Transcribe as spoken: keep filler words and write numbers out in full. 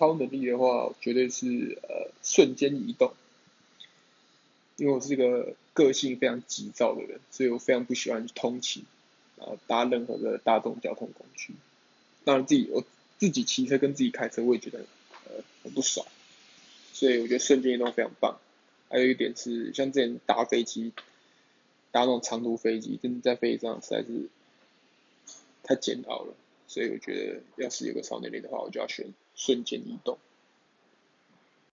超能力的话，绝对是呃瞬间移动。因为我是一个个性非常急躁的人，所以我非常不喜欢通勤，然后搭任何的大众交通工具。当然自己我自己骑车跟自己开车，我也觉得呃很不爽。所以我觉得瞬间移动非常棒。还有一点是，像之前搭飞机，搭那种长途飞机，真的在飞机上实在是太煎熬了。所以我觉得，要是有个超能力的话，我就要选瞬间移动。